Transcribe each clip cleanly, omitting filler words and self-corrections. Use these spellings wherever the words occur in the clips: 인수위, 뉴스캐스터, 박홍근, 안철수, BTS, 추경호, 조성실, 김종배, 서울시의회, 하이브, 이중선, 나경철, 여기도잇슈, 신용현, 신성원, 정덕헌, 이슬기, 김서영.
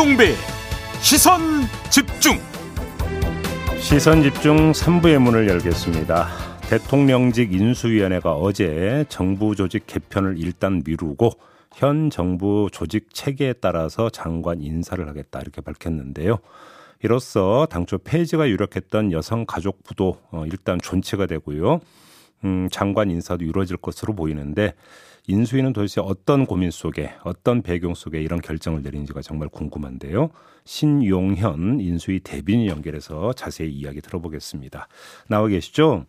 김종배 시선집중. 시선집중 3부의 문을 열겠습니다. 대통령직 인수위원회가 어제 정부 조직 개편을 일단 미루고 현 정부 조직 체계에 따라서 장관 인사를 하겠다 이렇게 밝혔는데요. 이로써 당초 폐지가 유력했던 여성가족부도 일단 존치가 되고요. 장관 인사도 이루어질 것으로 보이는데 인수위는 도대체 어떤 고민 속에 어떤 배경 속에 이런 결정을 내린지가 정말 궁금한데요. 신용현 인수위 대변인 연결해서 자세히 이야기 들어보겠습니다. 나와 계시죠?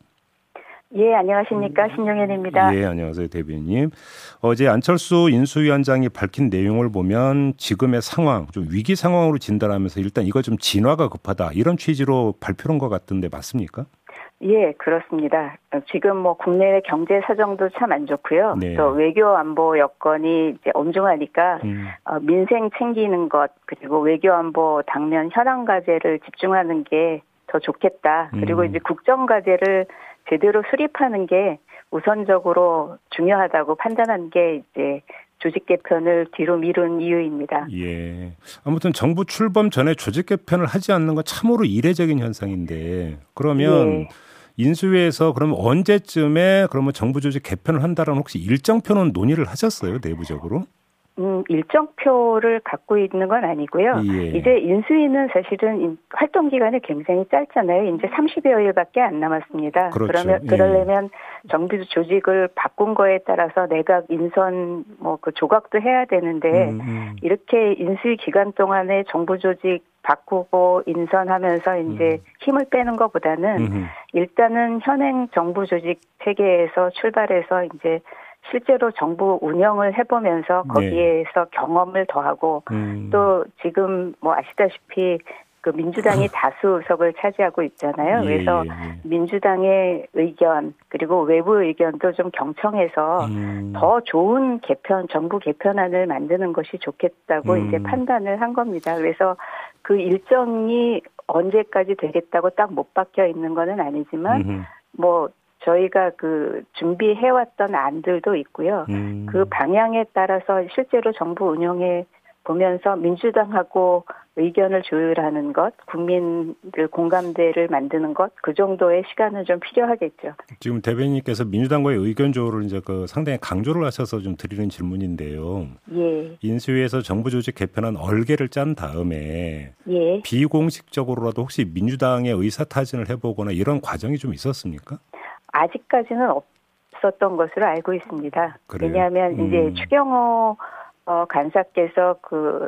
예, 안녕하십니까. 신용현입니다. 예, 안녕하세요. 대변인님. 어제 안철수 인수위원장이 밝힌 내용을 보면 지금의 상황, 좀 위기 상황으로 진단하면서 일단 이거 좀 진화가 급하다 이런 취지로 발표한 것 같은데 맞습니까? 예, 그렇습니다. 지금 뭐 국내외 경제 사정도 참 안 좋고요. 네. 또 외교 안보 여건이 이제 엄중하니까 민생 챙기는 것 그리고 외교 안보 당면 현안 과제를 집중하는 게 더 좋겠다. 그리고 이제 국정 과제를 제대로 수립하는 게 우선적으로 중요하다고 판단한 게 이제 조직 개편을 뒤로 미룬 이유입니다. 예. 아무튼 정부 출범 전에 조직 개편을 하지 않는 건 참으로 이례적인 현상인데 그러면 예. 인수위에서 그럼 언제쯤에 그러면 정부 조직 개편을 한다는 혹시 일정표는 논의를 하셨어요? 내부적으로? 일정표를 갖고 있는 건 아니고요. 예. 이제 인수위는 사실은 활동 기간이 굉장히 짧잖아요. 이제 30여일밖에 안 남았습니다. 그렇죠. 그러려면 정부 조직을 바꾼 거에 따라서 내각 인선 뭐 그 조각도 해야 되는데 이렇게 인수위 기간 동안에 정부 조직 바꾸고 인선하면서 이제 힘을 빼는 것보다는 일단은 현행 정부 조직 체계에서 출발해서 이제 실제로 정부 운영을 해보면서 거기에서 네. 경험을 더하고 또 지금 뭐 아시다시피 그 민주당이 다수 의석을 차지하고 있잖아요. 예, 그래서 예. 민주당의 의견 그리고 외부 의견도 좀 경청해서 더 좋은 개편, 정부 개편안을 만드는 것이 좋겠다고 이제 판단을 한 겁니다. 그래서 그 일정이 언제까지 되겠다고 딱 못 박혀 있는 거는 아니지만 뭐 저희가 그 준비해왔던 안들도 있고요. 그 방향에 따라서 실제로 정부 운영에 보면서 민주당하고 의견을 조율하는 것, 국민들 공감대를 만드는 것, 그 정도의 시간은 좀 필요하겠죠. 지금 대변인님께서 민주당과의 의견 조율을 이제 그 상당히 강조를 하셔서 좀 드리는 질문인데요. 예. 인수위에서 정부 조직 개편안 얼개를 짠 다음에 예. 비공식적으로라도 혹시 민주당의 의사 타진을 해보거나 이런 과정이 좀 있었습니까? 아직까지는 없었던 것으로 알고 있습니다. 그래요? 왜냐하면 이제 추경호 간사께서 그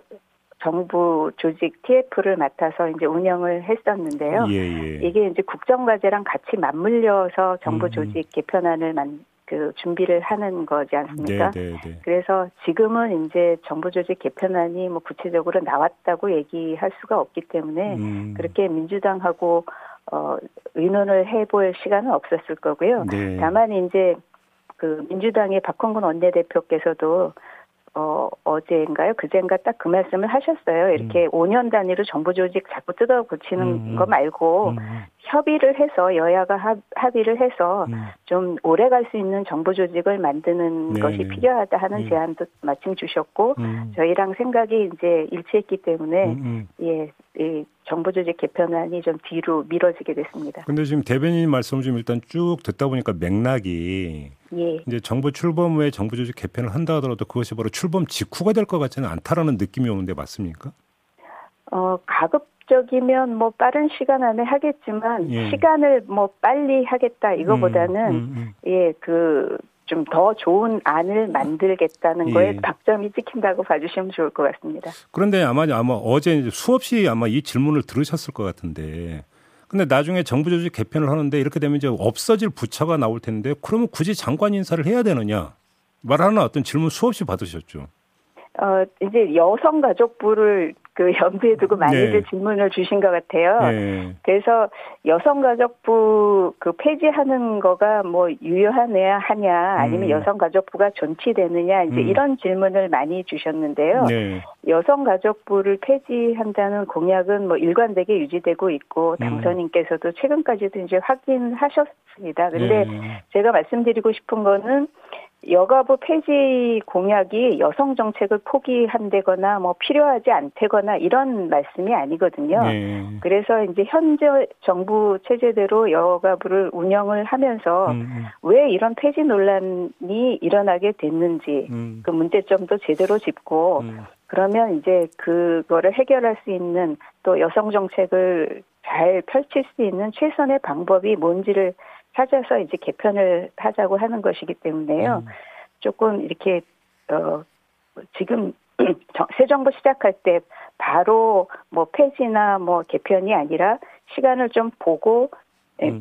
정부 조직 TF를 맡아서 이제 운영을 했었는데요. 예, 예. 이게 이제 국정과제랑 같이 맞물려서 정부 조직 개편안을 그 준비를 하는 거지 않습니까? 네, 네, 네. 그래서 지금은 이제 정부 조직 개편안이 뭐 구체적으로 나왔다고 얘기할 수가 없기 때문에 그렇게 민주당하고 의논을 해볼 시간은 없었을 거고요. 네. 다만 이제 그 민주당의 박홍근 원내대표께서도 어제인가요? 그젠가 딱 그 말씀을 하셨어요. 이렇게 5년 단위로 정부 조직 자꾸 뜯어 고치는 거 말고 협의를 해서 여야가 합의를 해서 좀 오래 갈 수 있는 정부 조직을 만드는 네. 것이 필요하다 하는 제안도 마침 주셨고 저희랑 생각이 이제 일치했기 때문에 예, 예, 정부 조직 개편안이 좀 뒤로 미뤄지게 됐습니다. 그런데 지금 대변인 말씀 좀 일단 쭉 듣다 보니까 맥락이 예. 이제 정부 출범 후에 정부 조직 개편을 한다 하더라도 그것이 바로 출범 직후가 될 것 같지는 않다라는 느낌이 오는데 맞습니까? 가급적이면 뭐 빠른 시간 안에 하겠지만 예. 시간을 뭐 빨리 하겠다 이거보다는 예, 그 좀 더 좋은 안을 만들겠다는 예. 거에 박점이 찍힌다고 봐주시면 좋을 것 같습니다. 그런데 아마 어제 수없이 아마 이 질문을 들으셨을 것 같은데. 근데 나중에 정부 조직 개편을 하는데 이렇게 되면 이제 없어질 부처가 나올 텐데 그러면 굳이 장관 인사를 해야 되느냐 말하는 어떤 질문 수없이 받으셨죠. 이제 여성가족부를 그 염두에 두고 많이들 네. 질문을 주신 것 같아요. 네. 그래서 여성가족부 그 폐지하는 거가 뭐 유효하냐 하냐 아니면 여성가족부가 존치되느냐 이제 이런 질문을 많이 주셨는데요. 네. 여성가족부를 폐지한다는 공약은 뭐 일관되게 유지되고 있고 당선인께서도 최근까지도 이제 확인하셨습니다. 그런데 네. 제가 말씀드리고 싶은 거는 여가부 폐지 공약이 여성 정책을 포기한다거나 뭐 필요하지 않다거나 이런 말씀이 아니거든요. 네. 그래서 이제 현재 정부 체제대로 여가부를 운영을 하면서 왜 이런 폐지 논란이 일어나게 됐는지 그 문제점도 제대로 짚고 그러면 이제 그거를 해결할 수 있는 또 여성 정책을 잘 펼칠 수 있는 최선의 방법이 뭔지를 찾아서 이제 개편을 하자고 하는 것이기 때문에요. 조금 이렇게 지금 새 정부 시작할 때 바로 뭐 폐지나 뭐 개편이 아니라 시간을 좀 보고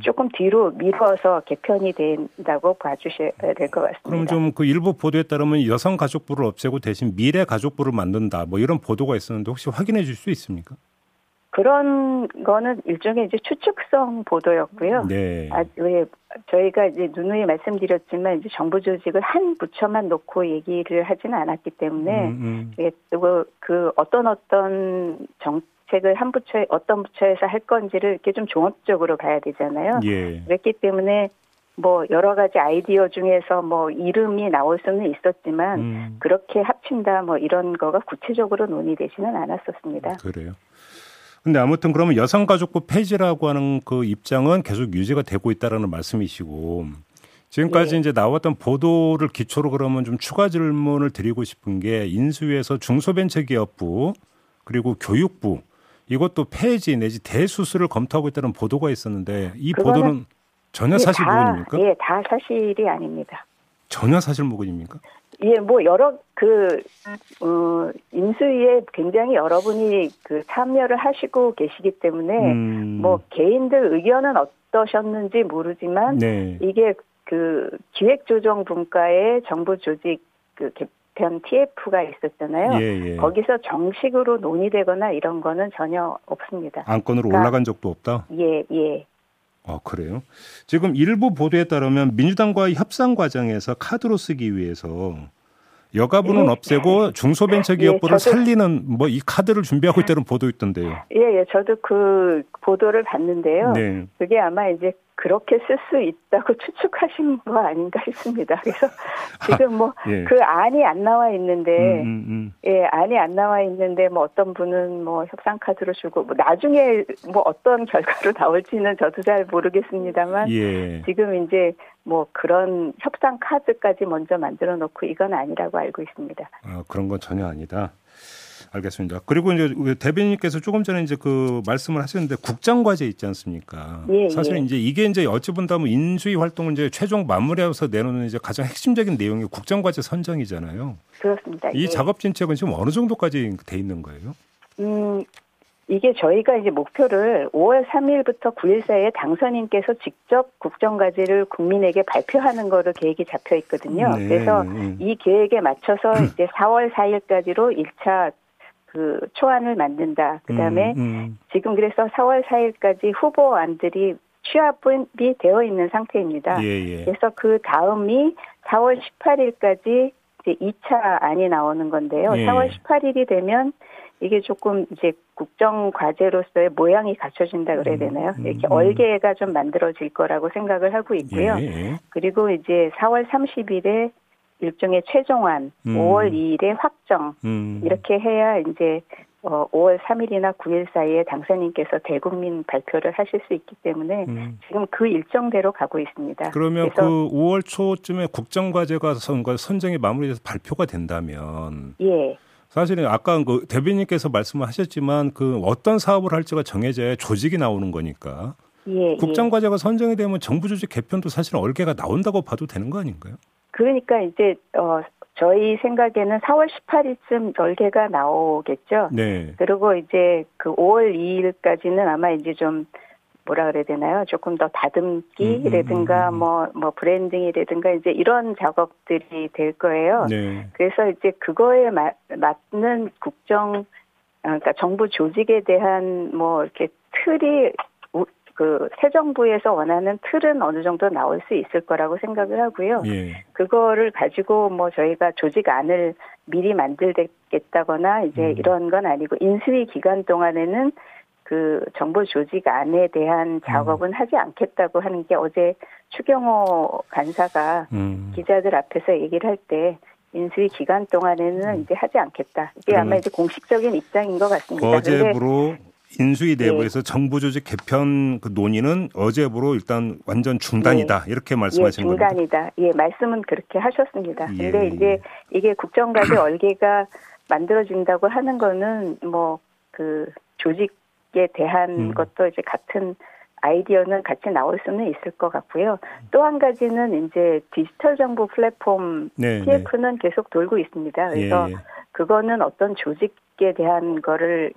조금 뒤로 미뤄서 개편이 된다고 봐주셔야 될 것 같습니다. 그럼 좀 그 일부 보도에 따르면 여성 가족부를 없애고 대신 미래 가족부를 만든다 뭐 이런 보도가 있었는데 혹시 확인해 줄 수 있습니까? 그런 거는 일종의 이제 추측성 보도였고요. 네. 저희가 이제 누누이 말씀드렸지만 이제 정부 조직을 한 부처만 놓고 얘기를 하지는 않았기 때문에 그 어떤 정책을 한 부처에 어떤 부처에서 할 건지를 이렇게 좀 종합적으로 봐야 되잖아요. 예. 그렇기 때문에 뭐 여러 가지 아이디어 중에서 뭐 이름이 나올 수는 있었지만 그렇게 합친다 뭐 이런 거가 구체적으로 논의되지는 않았었습니다. 그래요. 근데 아무튼 그러면 여성가족부 폐지라고 하는 그 입장은 계속 유지가 되고 있다라는 말씀이시고 지금까지 예. 이제 나왔던 보도를 기초로 그러면 좀 추가 질문을 드리고 싶은 게 인수위에서 중소벤처기업부 그리고 교육부 이것도 폐지 내지 대수술을 검토하고 있다는 보도가 있었는데 이 보도는 전혀 사실 무근입니까? 예, 다 사실이 아닙니다. 전혀 사실 무근입니까? 예, 뭐 여러 인수위에 굉장히 여러분이 그 참여를 하시고 계시기 때문에 뭐 개인들 의견은 어떠셨는지 모르지만 네. 이게 그 기획조정분과에 정부 조직 그 개편 TF가 있었잖아요. 예, 예. 거기서 정식으로 논의되거나 이런 거는 전혀 없습니다. 안건으로 그러니까, 올라간 적도 없다. 예, 예. 아, 그래요? 지금 일부 보도에 따르면 민주당과의 협상 과정에서 카드로 쓰기 위해서 여가부는 없애고 중소벤처기업부를 살리는 뭐 이 카드를 준비하고 있다는 보도 있던데요. 예, 예, 저도 그 보도를 봤는데요. 네. 그게 아마 이제 그렇게 쓸 수 있다고 추측하신 거 아닌가 싶습니다. 그래서 지금 뭐 그 안이 안 나와 있는데, 예, 안이 안 나와 있는데 뭐 어떤 분은 뭐 협상 카드로 주고 뭐 나중에 뭐 어떤 결과로 나올지는 저도 잘 모르겠습니다만 예. 지금 이제 뭐 그런 협상 카드까지 먼저 만들어 놓고 이건 아니라고 알고 있습니다. 아, 그런 건 전혀 아니다. 알겠습니다. 그리고 이제 대변인께서 조금 전에 이제 그 말씀을 하셨는데 국장 과제 있지 않습니까? 예, 사실 예. 이제 이게 이제 어찌 본다면 인수위 활동을 이제 최종 마무리해서 내놓는 이제 가장 핵심적인 내용이 국장 과제 선정이잖아요. 그렇습니다. 이 예. 작업 진척은 지금 어느 정도까지 돼 있는 거예요? 이게 저희가 이제 목표를 5월 3일부터 9일 사이에 당선인께서 직접 국정과제를 국민에게 발표하는 거로 계획이 잡혀 있거든요. 네. 그래서 이 계획에 맞춰서 이제 4월 4일까지로 1차 그 초안을 만든다. 그다음에 지금 그래서 4월 4일까지 후보안들이 취합이 되어 있는 상태입니다. 예, 예. 그래서 그 다음이 4월 18일까지 이제 2차 안이 나오는 건데요. 예. 4월 18일이 되면 이게 조금 이제 국정 과제로서의 모양이 갖춰진다 그래야 되나요? 이렇게 얼개가 좀 만들어질 거라고 생각을 하고 있고요. 예. 그리고 이제 4월 30일에 일종의 최종안, 5월 2일에 확정 이렇게 해야 이제 5월 3일이나 9일 사이에 당선인께서 대국민 발표를 하실 수 있기 때문에 지금 그 일정대로 가고 있습니다. 그러면 그 5월 초쯤에 국정과제가 선정이 마무리돼서 발표가 된다면 예. 사실은 아까 그 대변인께서 말씀하셨지만 그 어떤 사업을 할지가 정해져야 조직이 나오는 거니까 예, 국정과제가 예. 선정이 되면 정부 조직 개편도 사실 얼개가 나온다고 봐도 되는 거 아닌가요? 그러니까 이제 저희 생각에는 4월 18일쯤 열개가 나오겠죠. 네. 그리고 이제 그 5월 2일까지는 아마 이제 좀 뭐라 그래야 되나요? 조금 더 다듬기라든가 뭐 브랜딩이라든가 이제 이런 작업들이 될 거예요. 네. 그래서 이제 그거에 맞는 그러니까 정부 조직에 대한 뭐 이렇게 틀이 그 새 정부에서 원하는 틀은 어느 정도 나올 수 있을 거라고 생각을 하고요. 예. 그거를 가지고 뭐 저희가 조직안을 미리 만들겠다거나 이제 이런 건 아니고 인수위 기간 동안에는 그 정보 조직 안에 대한 작업은 하지 않겠다고 하는 게 어제 추경호 간사가 기자들 앞에서 얘기를 할 때 인수위 기간 동안에는 이제 하지 않겠다. 이게 아마 이제 공식적인 입장인 것 같습니다. 어제부로 인수위 내부에서 정부 조직 개편 그 논의는 어제부로 일단 완전 중단이다. 예. 이렇게 말씀하신 겁니다. 예, 중단이다. 예, 말씀은 그렇게 하셨습니다. 근데 이제 이게 국정과제 얼개가 만들어진다고 하는 거는 뭐 그 조직에 대한 것도 이제 같은 아이디어는 같이 나올 수는 있을 것 같고요. 또 한 가지는 이제 디지털 정보 플랫폼 TF는 계속 돌고 있습니다. 그래서 그거는 어떤 조직에 대한 거를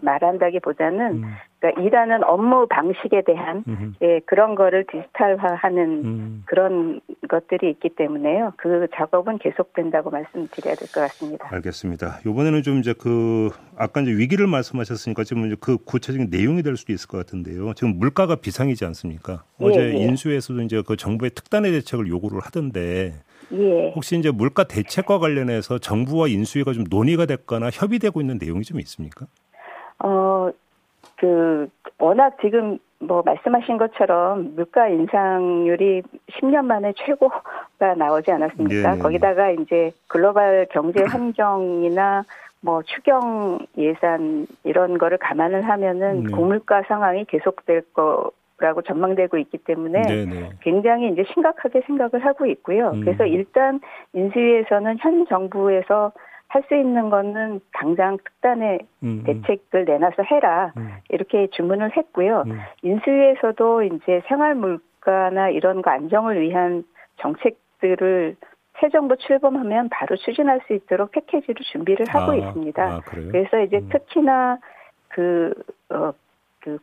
말한다기보다는 그러니까 일하는 업무 방식에 대한 예, 그런 거를 디지털화하는 그런 것들이 있기 때문에요. 그 작업은 계속된다고 말씀드려야 될 것 같습니다. 알겠습니다. 이번에는 좀 이제 그 아까 이제 위기를 말씀하셨으니까 지금 이제 그 구체적인 내용이 될 수도 있을 것 같은데요. 지금 물가가 비상이지 않습니까? 어제 인수위에서도 이제 그 정부의 특단의 대책을 요구를 하던데. 예. 혹시 이제 물가 대책과 관련해서 정부와 인수위가 좀 논의가 됐거나 협의되고 있는 내용이 좀 있습니까? 그 워낙 지금 뭐 말씀하신 것처럼 물가 인상률이 10년 만에 최고가 나오지 않았습니까? 예. 거기다가 이제 글로벌 경제 환경이나 뭐 추경 예산 이런 거를 감안을 하면은 고물가 상황이 계속될 거라고 전망되고 있기 때문에 굉장히 이제 심각하게 생각을 하고 있고요. 그래서 일단 인수위에서는 현 정부에서 할 수 있는 거는 당장 특단의 대책을 내놔서 해라. 이렇게 주문을 했고요. 인수위에서도 이제 생활 물가나 이런 거 안정을 위한 정책들을 새 정부 출범하면 바로 추진할 수 있도록 패키지를 준비를 하고 있습니다. 그래서 이제 특히나 그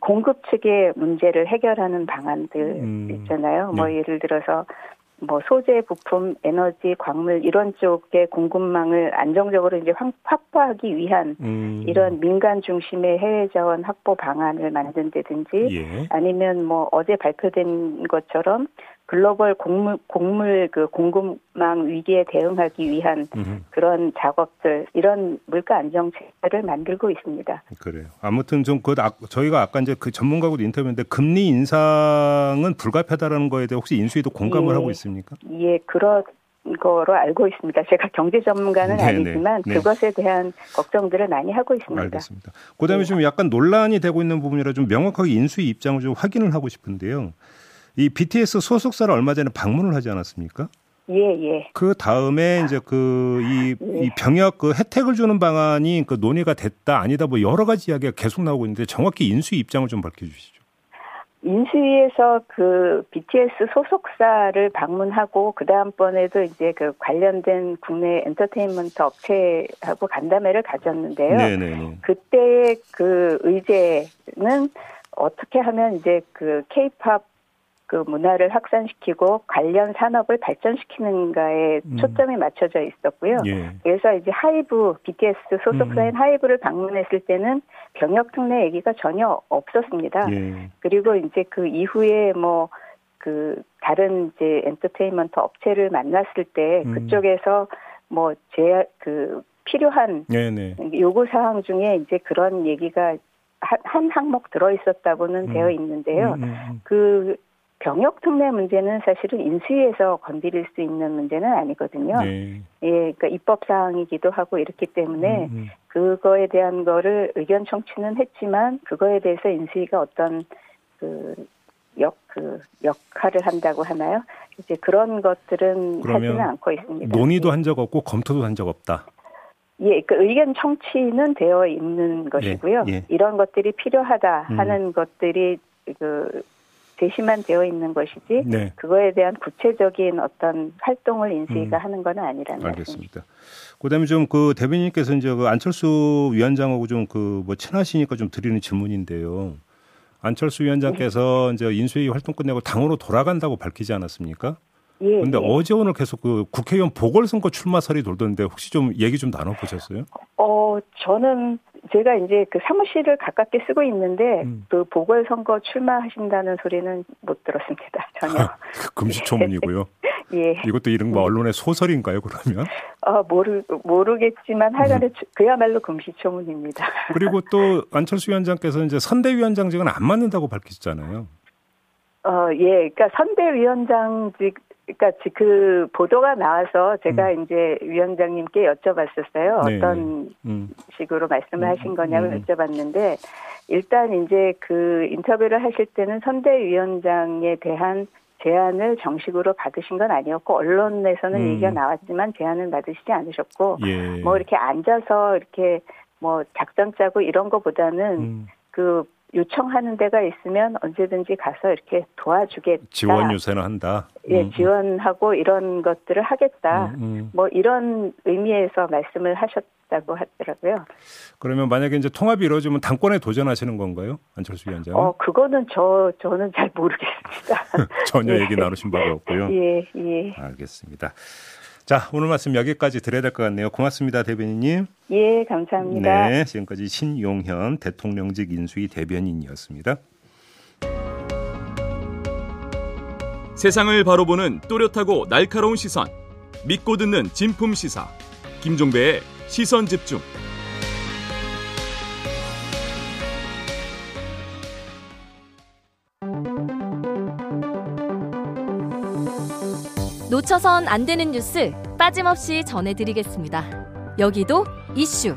공급 측의 문제를 해결하는 방안들 있잖아요. 뭐 예를 들어서 뭐 소재, 부품, 에너지, 광물 이런 쪽의 공급망을 안정적으로 이제 확보하기 위한 이런 민간 중심의 해외 자원 확보 방안을 만든다든지 아니면 뭐 어제 발표된 것처럼 글로벌 곡물 그 공급망 위기에 대응하기 위한 그런 작업들 이런 물가 안정책을 만들고 있습니다. 그래요. 아무튼 좀 저희가 아까 이제 그 전문가하고도 인터뷰했는데 금리 인상은 불가피하다라는 거에 대해 혹시 인수위도 공감을 하고 있습니까? 예, 그런 거로 알고 있습니다. 제가 경제 전문가는 아니지만 그것에 대한 걱정들을 많이 하고 있습니다. 알겠습니다. 그다음에 좀 약간 논란이 되고 있는 부분이라 좀 명확하게 인수위 입장을 좀 확인을 하고 싶은데요. 이 BTS 소속사를 얼마 전에 방문을 하지 않았습니까? 예. 그 다음에 이제 이 병역 그 혜택을 주는 방안이 그 논의가 됐다 아니다 뭐 여러 가지 이야기가 계속 나오고 있는데 정확히 인수위 입장을 좀 밝혀주시죠. 인수위에서 그 BTS 소속사를 방문하고 그 다음번에도 이제 그 관련된 국내 엔터테인먼트 업체하고 간담회를 가졌는데요. 그때의 그 의제는 어떻게 하면 이제 그 K-POP 그 문화를 확산시키고 관련 산업을 발전시키는가에 초점이 맞춰져 있었고요. 그래서 이제 하이브, BTS 소속사인 하이브를 방문했을 때는 병역 특례 얘기가 전혀 없었습니다. 그리고 이제 그 이후에 뭐 그 다른 이제 엔터테인먼트 업체를 만났을 때 그쪽에서 뭐 필요한 요구 사항 중에 이제 그런 얘기가 한 항목 들어 있었다고는 되어 있는데요. 그 병역 특례 문제는 사실은 인수위에서 건드릴 수 있는 문제는 아니거든요. 예, 그러니까 입법 사항이기도 하고 이렇기 때문에 그거에 대한 거를 의견 청취는 했지만 그거에 대해서 인수위가 어떤 그 역할을 한다고 하나요? 이제 그런 것들은 하지는 않고 있습니다. 논의도 한 적 없고 검토도 한 적 없다. 예, 그 의견 청취는 되어 있는 것이고요. 이런 것들이 필요하다 하는 것들이 제시만 되어 있는 것이지 그거에 대한 구체적인 어떤 활동을 인수위가 하는 건 아니라는 알겠습니다. 그다음에 좀 그 대변인께서 이제 그 안철수 위원장하고 좀 그 뭐 친하시니까 좀 드리는 질문인데요. 안철수 위원장께서 이제 인수위 활동 끝내고 당으로 돌아간다고 밝히지 않았습니까? 근데 어제 오늘 계속 그 국회의원 보궐선거 출마설이 돌던데 혹시 좀 얘기 좀 나눠보셨어요? 저는 제가 이제 그 사무실을 가깝게 쓰고 있는데 그 보궐선거 출마하신다는 소리는 못 들었습니다. 전혀. 금시초문이고요. 예. 이것도 이른바 언론의 소설인가요, 그러면? 모르겠지만 하여간에 그야말로 금시초문입니다. 그리고 또 안철수 위원장께서 이제 선대위원장직은 안 맞는다고 밝히셨잖아요. 예. 그러니까 선대위원장직, 그러니까 그 보도가 나와서 제가 이제 위원장님께 여쭤봤었어요. 네. 어떤 식으로 말씀을 하신 거냐고 여쭤봤는데, 일단 이제 그 인터뷰를 하실 때는 선대위원장에 대한 제안을 정식으로 받으신 건 아니었고, 언론에서는 얘기가 나왔지만 제안을 받으시지 않으셨고, 예. 뭐 이렇게 앉아서 이렇게 뭐 작전 짜고 이런 거보다는 그 요청하는 데가 있으면 언제든지 가서 이렇게 도와주겠다. 지원 요새는 한다. 예, 지원하고 이런 것들을 하겠다. 뭐 이런 의미에서 말씀을 하셨다고 하더라고요. 그러면 만약에 이제 통합이 이루어지면 당권에 도전하시는 건가요, 안철수 위원장? 그거는 저는 잘 모르겠습니다. 전혀 예. 얘기 나누신 바가 없고요. 예, 예. 알겠습니다. 자, 오늘 말씀 여기까지 드려야 될 것 같네요. 고맙습니다, 대변인님. 예, 감사합니다. 네, 지금까지 신용현 대통령직 인수위 대변인이었습니다. 세상을 바로 보는 또렷하고 날카로운 시선, 믿고 듣는 진품 시사, 김종배의 시선 집중. 놓쳐선 안 되는 뉴스 빠짐없이 전해드리겠습니다. 여기도 이슈.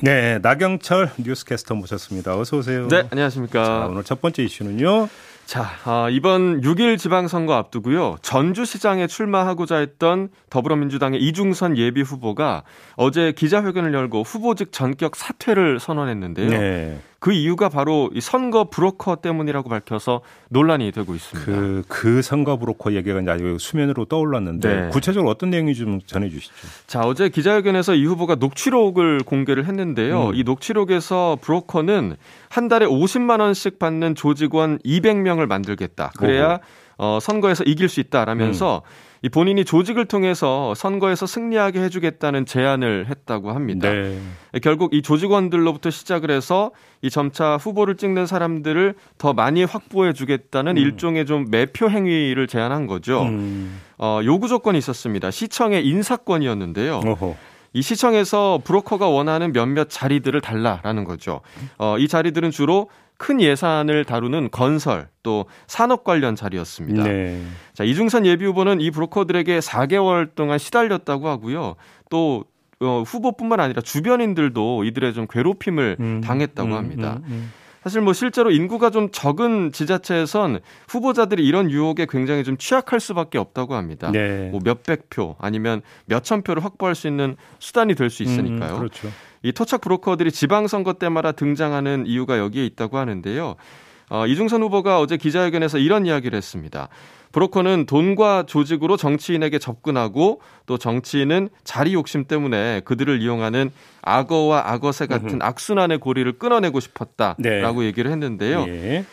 네, 나경철 뉴스캐스터 모셨습니다. 어서 오세요. 네, 안녕하십니까. 자, 오늘 첫 번째 이슈는요. 자, 이번 6일 지방선거 앞두고요. 전주시장에 출마하고자 했던 더불어민주당의 이중선 예비후보가 어제 기자회견을 열고 후보직 전격 사퇴를 선언했는데요. 네. 그 이유가 바로 이 선거 브로커 때문이라고 밝혀서 논란이 되고 있습니다. 그 선거 브로커 얘기가 이제 아주 수면으로 떠올랐는데 네. 구체적으로 어떤 내용이 좀 전해 주시죠. 자, 어제 기자회견에서 이 후보가 녹취록을 공개를 했는데요. 이 녹취록에서 브로커는 한 달에 50만 원씩 받는 조직원 200명을 만들겠다. 그래야 선거에서 이길 수 있다라면서 이 본인이 조직을 통해서 선거에서 승리하게 해주겠다는 제안을 했다고 합니다. 네. 결국 이 조직원들로부터 시작을 해서 이 점차 후보를 찍는 사람들을 더 많이 확보해주겠다는 일종의 좀 매표 행위를 제안한 거죠. 요구 조건이 있었습니다. 시청의 인사권이었는데요. 어허. 이 시청에서 브로커가 원하는 몇몇 자리들을 달라라는 거죠. 이 자리들은 주로 큰 예산을 다루는 건설 또 산업 관련 자리였습니다. 네. 자, 이중선 예비후보는 이 브로커들에게 4개월 동안 시달렸다고 하고요. 또 후보뿐만 아니라 주변인들도 이들의 좀 괴롭힘을 당했다고 합니다. 사실 뭐 실제로 인구가 좀 적은 지자체에선 후보자들이 이런 유혹에 굉장히 좀 취약할 수밖에 없다고 합니다. 네. 뭐 몇백 표 아니면 몇천 표를 확보할 수 있는 수단이 될 수 있으니까요. 그렇죠. 이 토착 브로커들이 지방선거 때마다 등장하는 이유가 여기에 있다고 하는데요. 이중선 후보가 어제 기자회견에서 이런 이야기를 했습니다. 브로커는 돈과 조직으로 정치인에게 접근하고 또 정치인은 자리 욕심 때문에 그들을 이용하는 악어와 악어새 같은 악순환의 고리를 끊어내고 싶었다라고 네. 얘기를 했는데요. 예.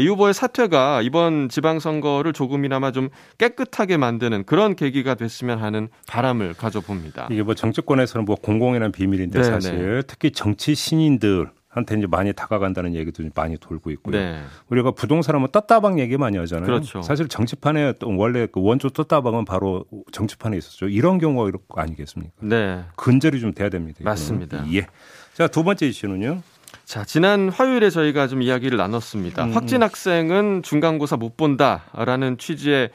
이 후보의 사퇴가 이번 지방선거를 조금이나마 좀 깨끗하게 만드는 그런 계기가 됐으면 하는 바람을 가져봅니다. 이게 뭐 정치권에서는 뭐 공공연한 비밀인데 네네. 사실 특히 정치 신인들 한테 이제 많이 다가간다는 얘기도 많이 돌고 있고요. 네. 우리가 부동산하면 떴다방 얘기 많이 하잖아요. 그렇죠. 사실 정치판에 원래 그 원조 떴다방은 바로 정치판에 있었죠. 이런 경우가 이런 거 아니겠습니까? 네. 근절이 좀 돼야 됩니다. 이거는. 맞습니다. 예. 자, 두 번째 이슈는요. 자, 지난 화요일에 저희가 좀 이야기를 나눴습니다. 확진 학생은 중간고사 못 본다라는 취지의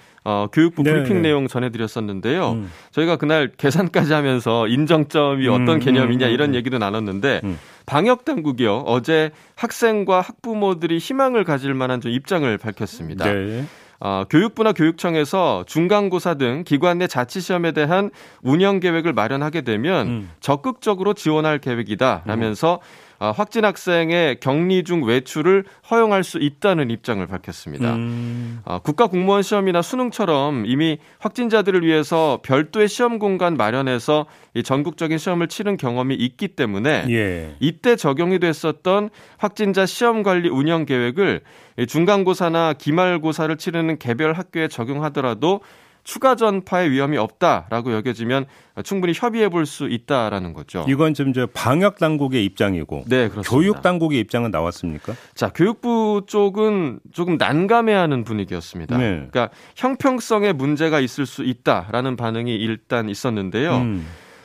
교육부 네, 브리핑 네. 내용 전해드렸었는데요. 저희가 그날 계산까지 하면서 인정점이 어떤 개념이냐 이런 얘기도 나눴는데 방역당국이요. 어제 학생과 학부모들이 희망을 가질 만한 좀 입장을 밝혔습니다. 네. 교육부나 교육청에서 중간고사 등 기관 내 자치시험에 대한 운영 계획을 마련하게 되면 적극적으로 지원할 계획이다 라면서 확진 학생의 격리 중 외출을 허용할 수 있다는 입장을 밝혔습니다. 국가 공무원 시험이나 수능처럼 이미 확진자들을 위해서 별도의 시험 공간 마련해서 이 전국적인 시험을 치른 경험이 있기 때문에 예. 이때 적용이 됐었던 확진자 시험 관리 운영 계획을 중간고사나 기말고사를 치르는 개별 학교에 적용하더라도 추가 전파의 위험이 없다라고 여겨지면 충분히 협의해 볼 수 있다라는 거죠. 이건 지금 저 방역 당국의 입장이고, 네, 그렇습니다. 교육 당국의 입장은 나왔습니까? 자, 교육부 쪽은 조금 난감해하는 분위기였습니다. 네. 그러니까 형평성에 문제가 있을 수 있다라는 반응이 일단 있었는데요.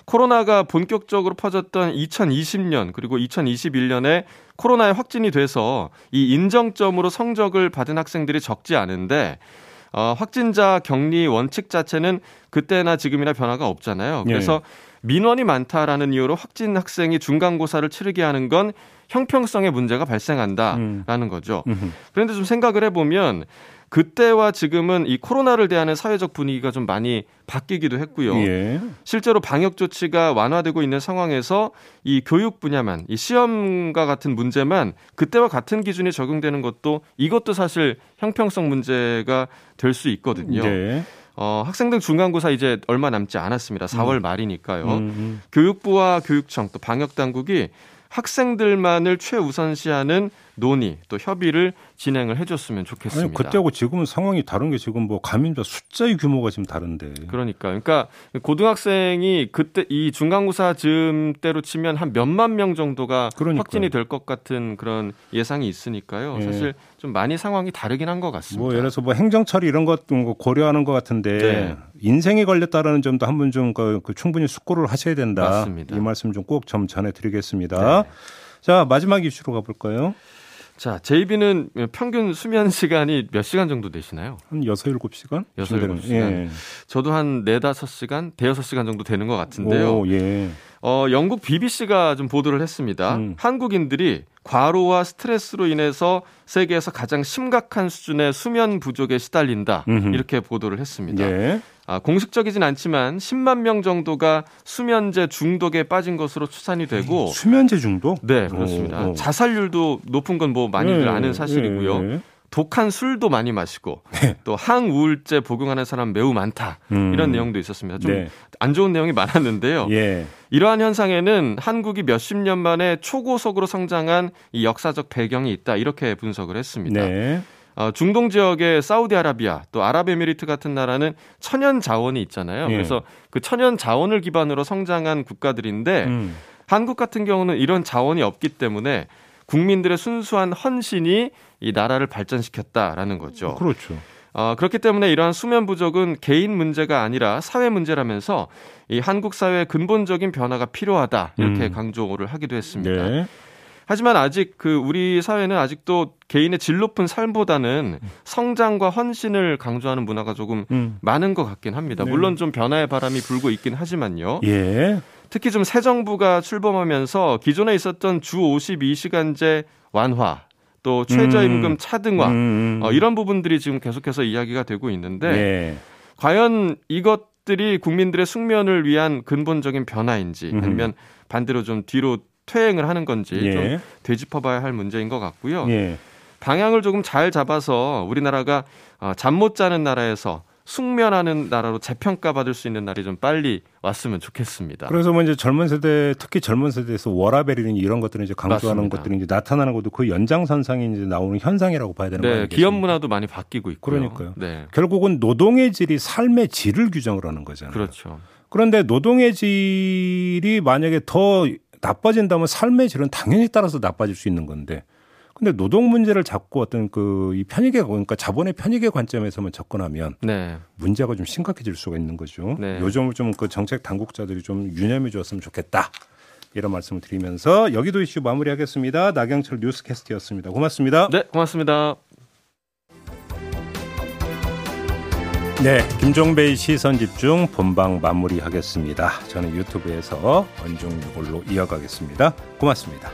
코로나가 본격적으로 퍼졌던 2020년 그리고 2021년에 코로나에 확진이 돼서 이 인정점으로 성적을 받은 학생들이 적지 않은데 확진자 격리 원칙 자체는 그때나 지금이나 변화가 없잖아요. 그래서 민원이 많다라는 이유로 확진 학생이 중간고사를 치르게 하는 건 형평성의 문제가 발생한다라는 거죠. 그런데 좀 생각을 해보면 그때와 지금은 이 코로나를 대하는 사회적 분위기가 좀 많이 바뀌기도 했고요. 예. 실제로 방역 조치가 완화되고 있는 상황에서 이 교육 분야만, 이 시험과 같은 문제만 그때와 같은 기준이 적용되는 것도 이것도 사실 형평성 문제가 될 수 있거든요. 예. 학생 등 중간고사 이제 얼마 남지 않았습니다. 4월 말이니까요. 교육부와 교육청 또 방역 당국이 학생들만을 최우선시하는 논의 또 협의를 진행을 해줬으면 좋겠습니다. 아니, 그때하고 지금은 상황이 다른 게 지금 뭐 감염자 숫자의 규모가 지금 다른데. 그러니까 고등학생이 그때 이 중간고사 즈음대로 치면 한 몇만 명 정도가 확진이 될 것 같은 그런 예상이 있으니까요. 예. 사실 좀 많이 상황이 다르긴 한 것 같습니다. 뭐 예를 들어서 뭐 행정처리 이런 것 고려하는 것 같은데 네. 인생이 걸렸다라는 점도 한 번 좀 충분히 숙고를 하셔야 된다. 맞습니다. 이 말씀 좀 꼭 좀 전해드리겠습니다. 네. 자, 마지막 이슈로 가볼까요? 자, JB는 평균 수면 시간이 몇 시간 정도 되시나요? 한 6, 7시간? 6, 7시간. 예. 저도 한 4, 5시간, 4, 6시간 정도 되는 것 같은데요. 오, 예. 영국 BBC가 좀 보도를 했습니다. 한국인들이 과로와 스트레스로 인해서 세계에서 가장 심각한 수준의 수면 부족에 시달린다. 이렇게 보도를 했습니다. 예. 공식적이진 않지만 10만 명 정도가 수면제 중독에 빠진 것으로 추산이 되고 수면제 중독? 네, 그렇습니다. 오. 자살률도 높은 건 뭐 많이들 아는 사실이고요. 독한 술도 많이 마시고 또 항우울제 복용하는 사람 매우 많다. 이런 내용도 있었습니다. 좀 안 좋은 내용이 많았는데요. 예. 이러한 현상에는 한국이 몇십 년 만에 초고속으로 성장한 이 역사적 배경이 있다. 이렇게 분석을 했습니다. 네. 중동 지역의 사우디아라비아 또 아랍에미리트 같은 나라는 천연 자원이 있잖아요. 그래서 그 천연 자원을 기반으로 성장한 국가들인데 한국 같은 경우는 이런 자원이 없기 때문에 국민들의 순수한 헌신이 이 나라를 발전시켰다라는 거죠. 그렇죠. 그렇기 때문에 이러한 수면 부족은 개인 문제가 아니라 사회 문제라면서 이 한국 사회의 근본적인 변화가 필요하다 이렇게 강조를 하기도 했습니다. 네. 하지만 아직 우리 사회는 아직도 개인의 질 높은 삶보다는 성장과 헌신을 강조하는 문화가 조금 많은 것 같긴 합니다. 네. 물론 좀 변화의 바람이 불고 있긴 하지만요. 예. 특히 좀 새 정부가 출범하면서 기존에 있었던 주 52시간제 완화, 또 최저임금 차등화 이런 부분들이 지금 계속해서 이야기가 되고 있는데 예. 과연 이것들이 국민들의 숙면을 위한 근본적인 변화인지 아니면 반대로 좀 뒤로 퇴행을 하는 건지 예. 좀 되짚어봐야 할 문제인 것 같고요. 예. 방향을 조금 잘 잡아서 우리나라가 잠 못 자는 나라에서 숙면하는 나라로 재평가받을 수 있는 날이 좀 빨리 왔으면 좋겠습니다. 그래서 뭐 이제 젊은 세대, 특히 젊은 세대에서 워라밸이나 이런 것들을 이제 강조하는 맞습니다. 것들이 이제 나타나는 것도 그 연장선상이 이제 나오는 현상이라고 봐야 되는 거예요. 네, 기업 문화도 많이 바뀌고 있고요. 그러니까요. 네. 결국은 노동의 질이 삶의 질을 규정을 하는 거잖아요. 그렇죠. 그런데 노동의 질이 만약에 더 나빠진다면 삶의 질은 당연히 따라서 나빠질 수 있는 건데 근데 노동 문제를 자꾸 어떤 이 편익의 그러니까 자본의 편익의 관점에서만 접근하면 네. 문제가 좀 심각해질 수가 있는 거죠. 네. 요즘을 좀 정책 당국자들이 좀 유념해 주었으면 좋겠다. 이런 말씀을 드리면서 여기도 이슈 마무리하겠습니다. 나경철 뉴스캐스터였습니다. 고맙습니다. 네, 고맙습니다. 네, 김종배의 시선집중 본방 마무리하겠습니다. 저는 유튜브에서 언중 요걸로 이어가겠습니다. 고맙습니다.